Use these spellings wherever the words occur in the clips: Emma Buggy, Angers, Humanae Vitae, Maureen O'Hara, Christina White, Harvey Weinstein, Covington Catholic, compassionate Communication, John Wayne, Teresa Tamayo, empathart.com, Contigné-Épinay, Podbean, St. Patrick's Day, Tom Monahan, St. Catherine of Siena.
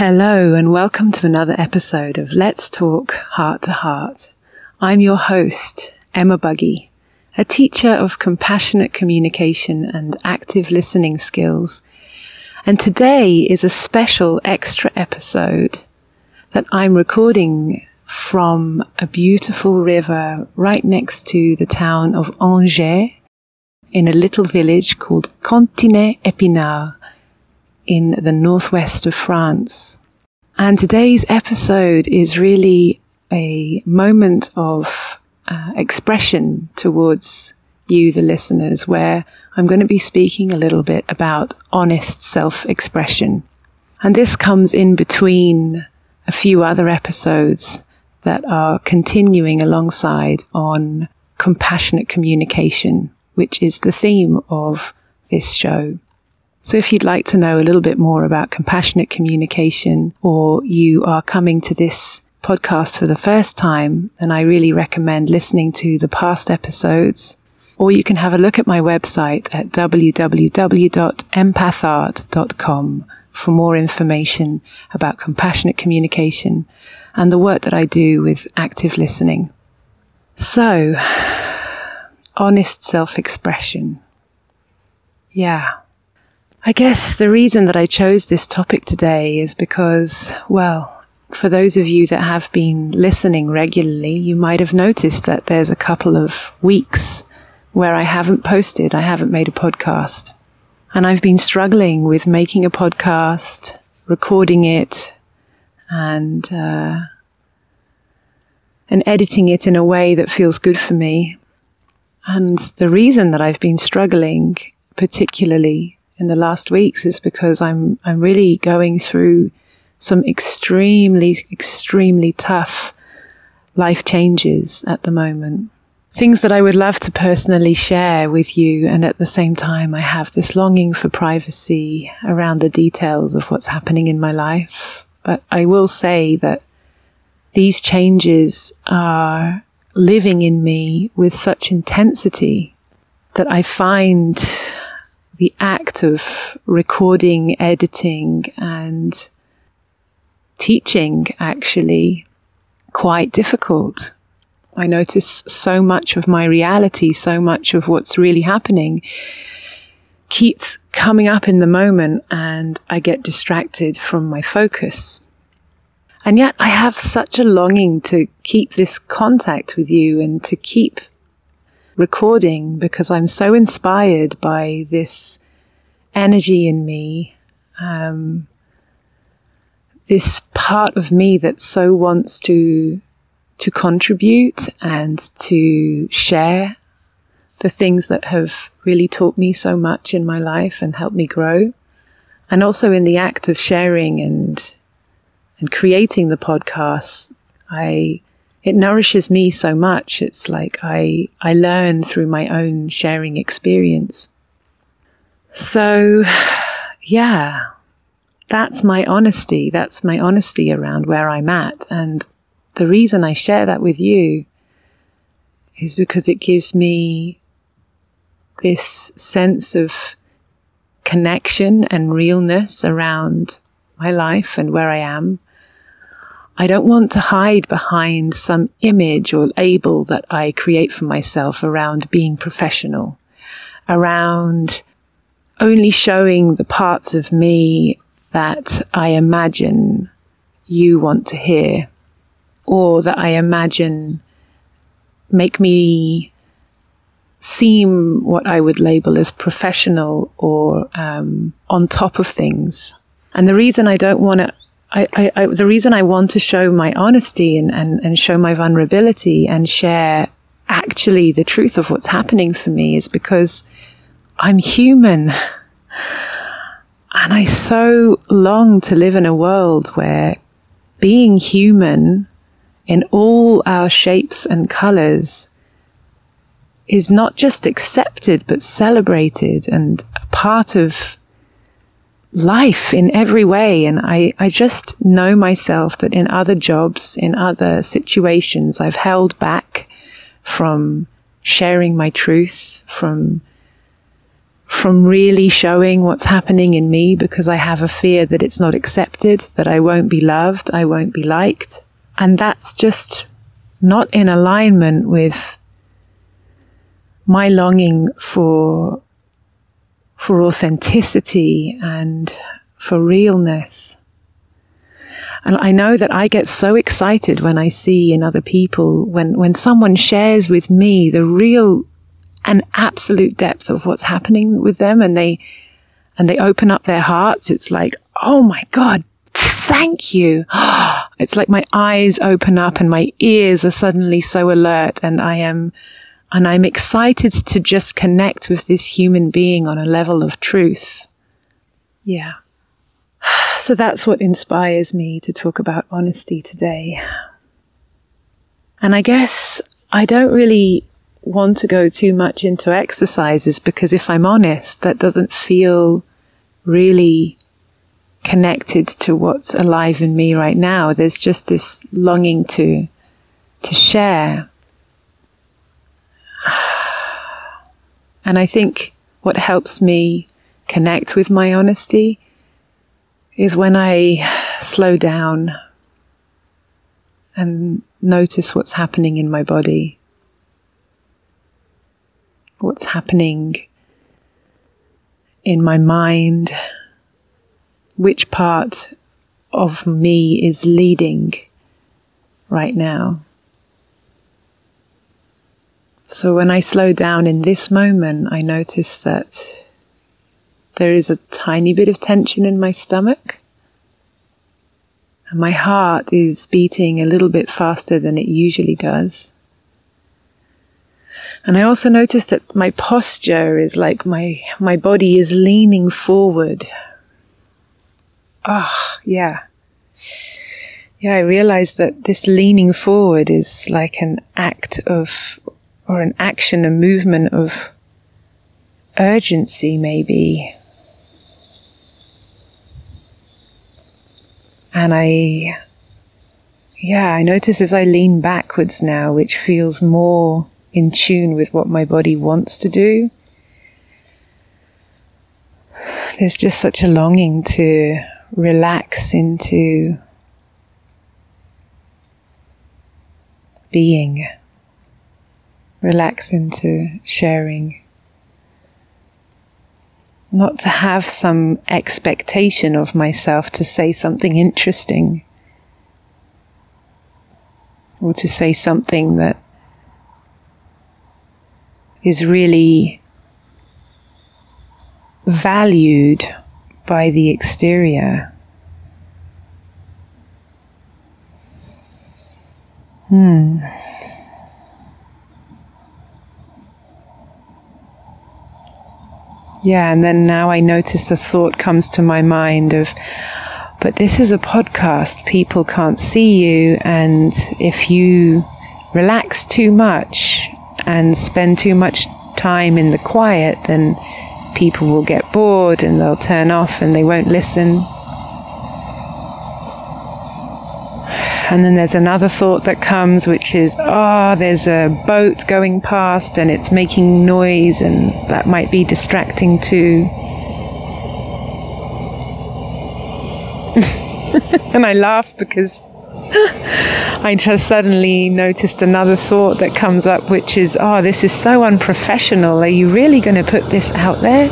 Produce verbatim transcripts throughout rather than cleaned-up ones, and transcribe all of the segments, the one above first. Hello and welcome to another episode of Let's Talk Heart to Heart. I'm your host, Emma Buggy, a teacher of compassionate communication and active listening skills. And today is a special extra episode that I'm recording from a beautiful river right next to the town of Angers in a little village called Contigné-Épinay, in the northwest of France. And today's episode is really a moment of uh, expression towards you, the listeners, where I'm going to be speaking a little bit about honest self-expression. And this comes in between a few other episodes that are continuing alongside on compassionate communication, which is the theme of this show. So if you'd like to know a little bit more about compassionate communication, or you are coming to this podcast for the first time, then I really recommend listening to the past episodes, or you can have a look at my website at w w w dot empathart dot com for more information about compassionate communication and the work that I do with active listening. So, honest self-expression. Yeah. I guess the reason that I chose this topic today is because, well, for those of you that have been listening regularly, you might have noticed that there's a couple of weeks where I haven't posted, I haven't made a podcast. And I've been struggling with making a podcast, recording it, and, uh, and editing it in a way that feels good for me. And the reason that I've been struggling particularly in the last weeks is because I'm I'm really going through some extremely, extremely tough life changes at the moment. Things that I would love to personally share with you, and at the same time I have this longing for privacy around the details of what's happening in my life. But I will say that these changes are living in me with such intensity that I find the act of recording, editing, and teaching actually quite difficult. I notice so much of my reality, so much of what's really happening keeps coming up in the moment, and I get distracted from my focus. And yet I have such a longing to keep this contact with you and to keep recording, because I'm so inspired by this energy in me, um, this part of me that so wants to to contribute and to share the things that have really taught me so much in my life and helped me grow. And also in the act of sharing and and creating the podcast, I It nourishes me so much. It's like I, I learn through my own sharing experience. So, yeah, that's my honesty. That's my honesty around where I'm at. And the reason I share that with you is because it gives me this sense of connection and realness around my life and where I am. I don't want to hide behind some image or label that I create for myself around being professional, around only showing the parts of me that I imagine you want to hear, or that I imagine make me seem what I would label as professional or um, on top of things. And the reason I don't want to I, I, I, the reason I want to show my honesty and, and, and show my vulnerability and share actually the truth of what's happening for me is because I'm human. And I so long to live in a world where being human in all our shapes and colors is not just accepted but celebrated and a part of life in every way. And I, I just know myself that in other jobs, in other situations, I've held back from sharing my truth, from from really showing what's happening in me, because I have a fear that it's not accepted, that I won't be loved, I won't be liked. And that's just not in alignment with my longing for for authenticity and for realness. And I know that I get so excited when I see in other people, when, when someone shares with me the real and absolute depth of what's happening with them, and they and they open up their hearts. It's like, oh my God, thank you. It's like my eyes open up and my ears are suddenly so alert, and I am and I'm excited to just connect with this human being on a level of truth. Yeah. So that's what inspires me to talk about honesty today. And I guess I don't really want to go too much into exercises, because if I'm honest, that doesn't feel really connected to what's alive in me right now. There's just this longing to to share. And I think what helps me connect with my honesty is when I slow down and notice what's happening in my body, what's happening in my mind, which part of me is leading right now. So when I slow down in this moment, I notice that there is a tiny bit of tension in my stomach, and my heart is beating a little bit faster than it usually does. And I also notice that my posture is like my my body is leaning forward. Ah, oh, yeah. Yeah, I realize that this leaning forward is like an act of, or an action, a movement of urgency maybe. And I, yeah, I notice as I lean backwards now, which feels more in tune with what my body wants to do, there's just such a longing to relax into being, relax into sharing. Not to have some expectation of myself to say something interesting, or to say something that is really valued by the exterior. Hmm. Yeah, and then now I notice the thought comes to my mind of, but this is a podcast, people can't see you, and if you relax too much and spend too much time in the quiet, then people will get bored and they'll turn off and they won't listen. And then there's another thought that comes, which is, oh, there's a boat going past and it's making noise, and that might be distracting too. And I laugh because I just suddenly noticed another thought that comes up, which is, oh, this is so unprofessional. Are you really going to put this out there?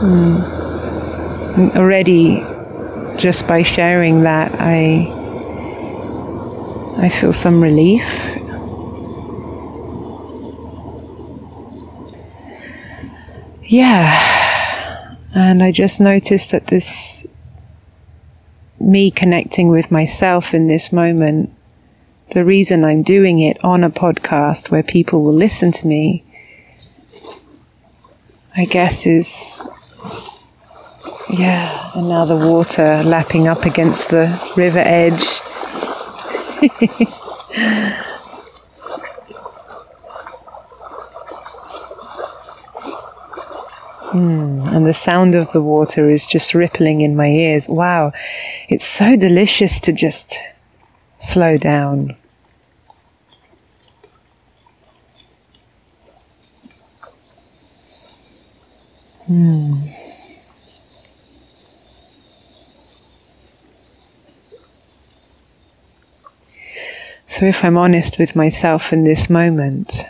Hmm. Already, just by sharing that, I I feel some relief. Yeah, and I just noticed that this, me connecting with myself in this moment, the reason I'm doing it on a podcast where people will listen to me, I guess is, yeah, and now the water lapping up against the river edge. mm, and the sound of the water is just rippling in my ears. Wow, it's so delicious to just slow down. Hmm. So if I'm honest with myself in this moment,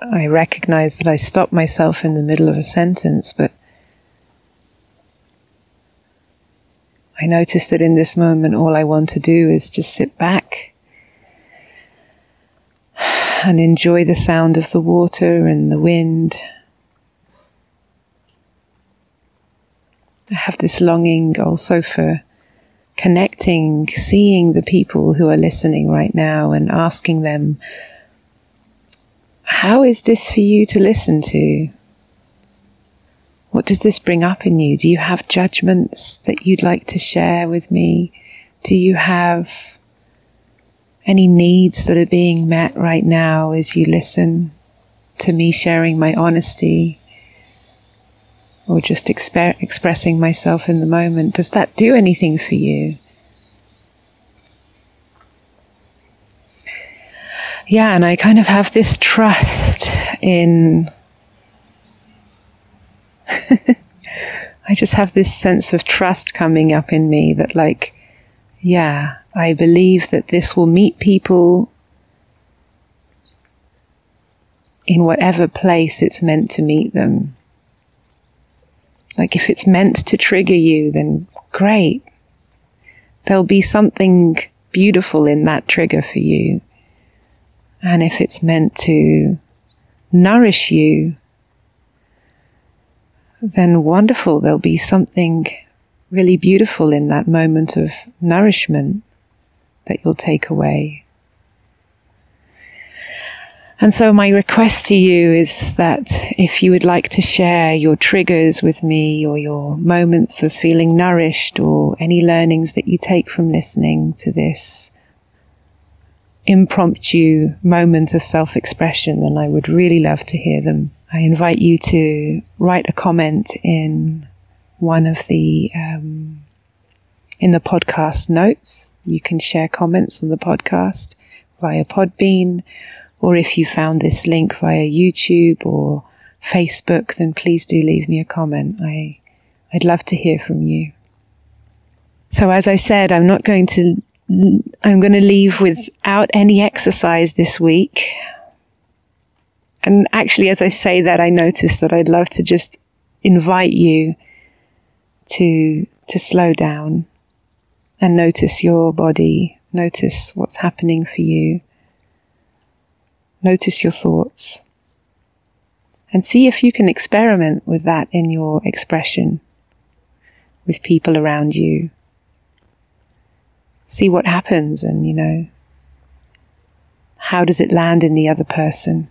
I recognize that I stopped myself in the middle of a sentence, but I notice that in this moment all I want to do is just sit back and enjoy the sound of the water and the wind. I have this longing also for connecting, seeing the people who are listening right now and asking them, how is this for you to listen to? What does this bring up in you? Do you have judgments that you'd like to share with me? Do you have any needs that are being met right now as you listen to me sharing my honesty or just exper- expressing myself in the moment? Does that do anything for you? Yeah, and I kind of have this trust in... I just have this sense of trust coming up in me that, like, yeah, I believe that this will meet people in whatever place it's meant to meet them. Like, if it's meant to trigger you, then great. There'll be something beautiful in that trigger for you. And if it's meant to nourish you, then wonderful, there'll be something really beautiful in that moment of nourishment that you'll take away. And so my request to you is that if you would like to share your triggers with me, or your moments of feeling nourished, or any learnings that you take from listening to this impromptu moment of self-expression, then I would really love to hear them. I invite you to write a comment in one of the um, in the podcast notes. You can share comments on the podcast via Podbean, or if you found this link via YouTube or Facebook, then please do leave me a comment. I, I'd love to hear from you. So as I said, I'm not going to I'm going to leave without any exercise this week. And actually, as I say that, I notice that I'd love to just invite you to to slow down and notice your body, notice what's happening for you, notice your thoughts, and see if you can experiment with that in your expression with people around you. See what happens, and, you know, how does it land in the other person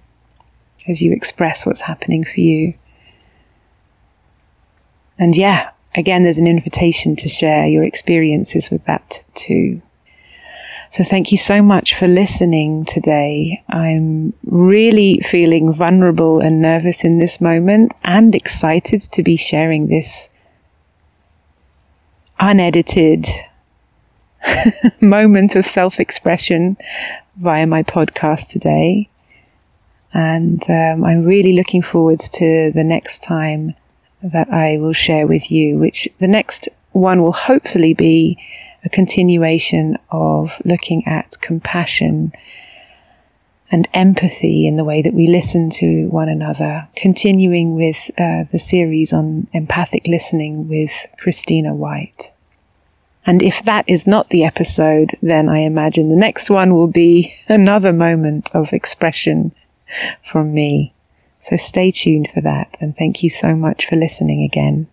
as you express what's happening for you. And yeah, again, there's an invitation to share your experiences with that too. So thank you so much for listening today. I'm really feeling vulnerable and nervous in this moment, and excited to be sharing this unedited moment of self-expression via my podcast today. And um, I'm really looking forward to the next time that I will share with you, which the next one will hopefully be a continuation of looking at compassion and empathy in the way that we listen to one another, continuing with uh, the series on empathic listening with Christina White. And if that is not the episode, then I imagine the next one will be another moment of expression from me. So stay tuned for that, and thank you so much for listening again.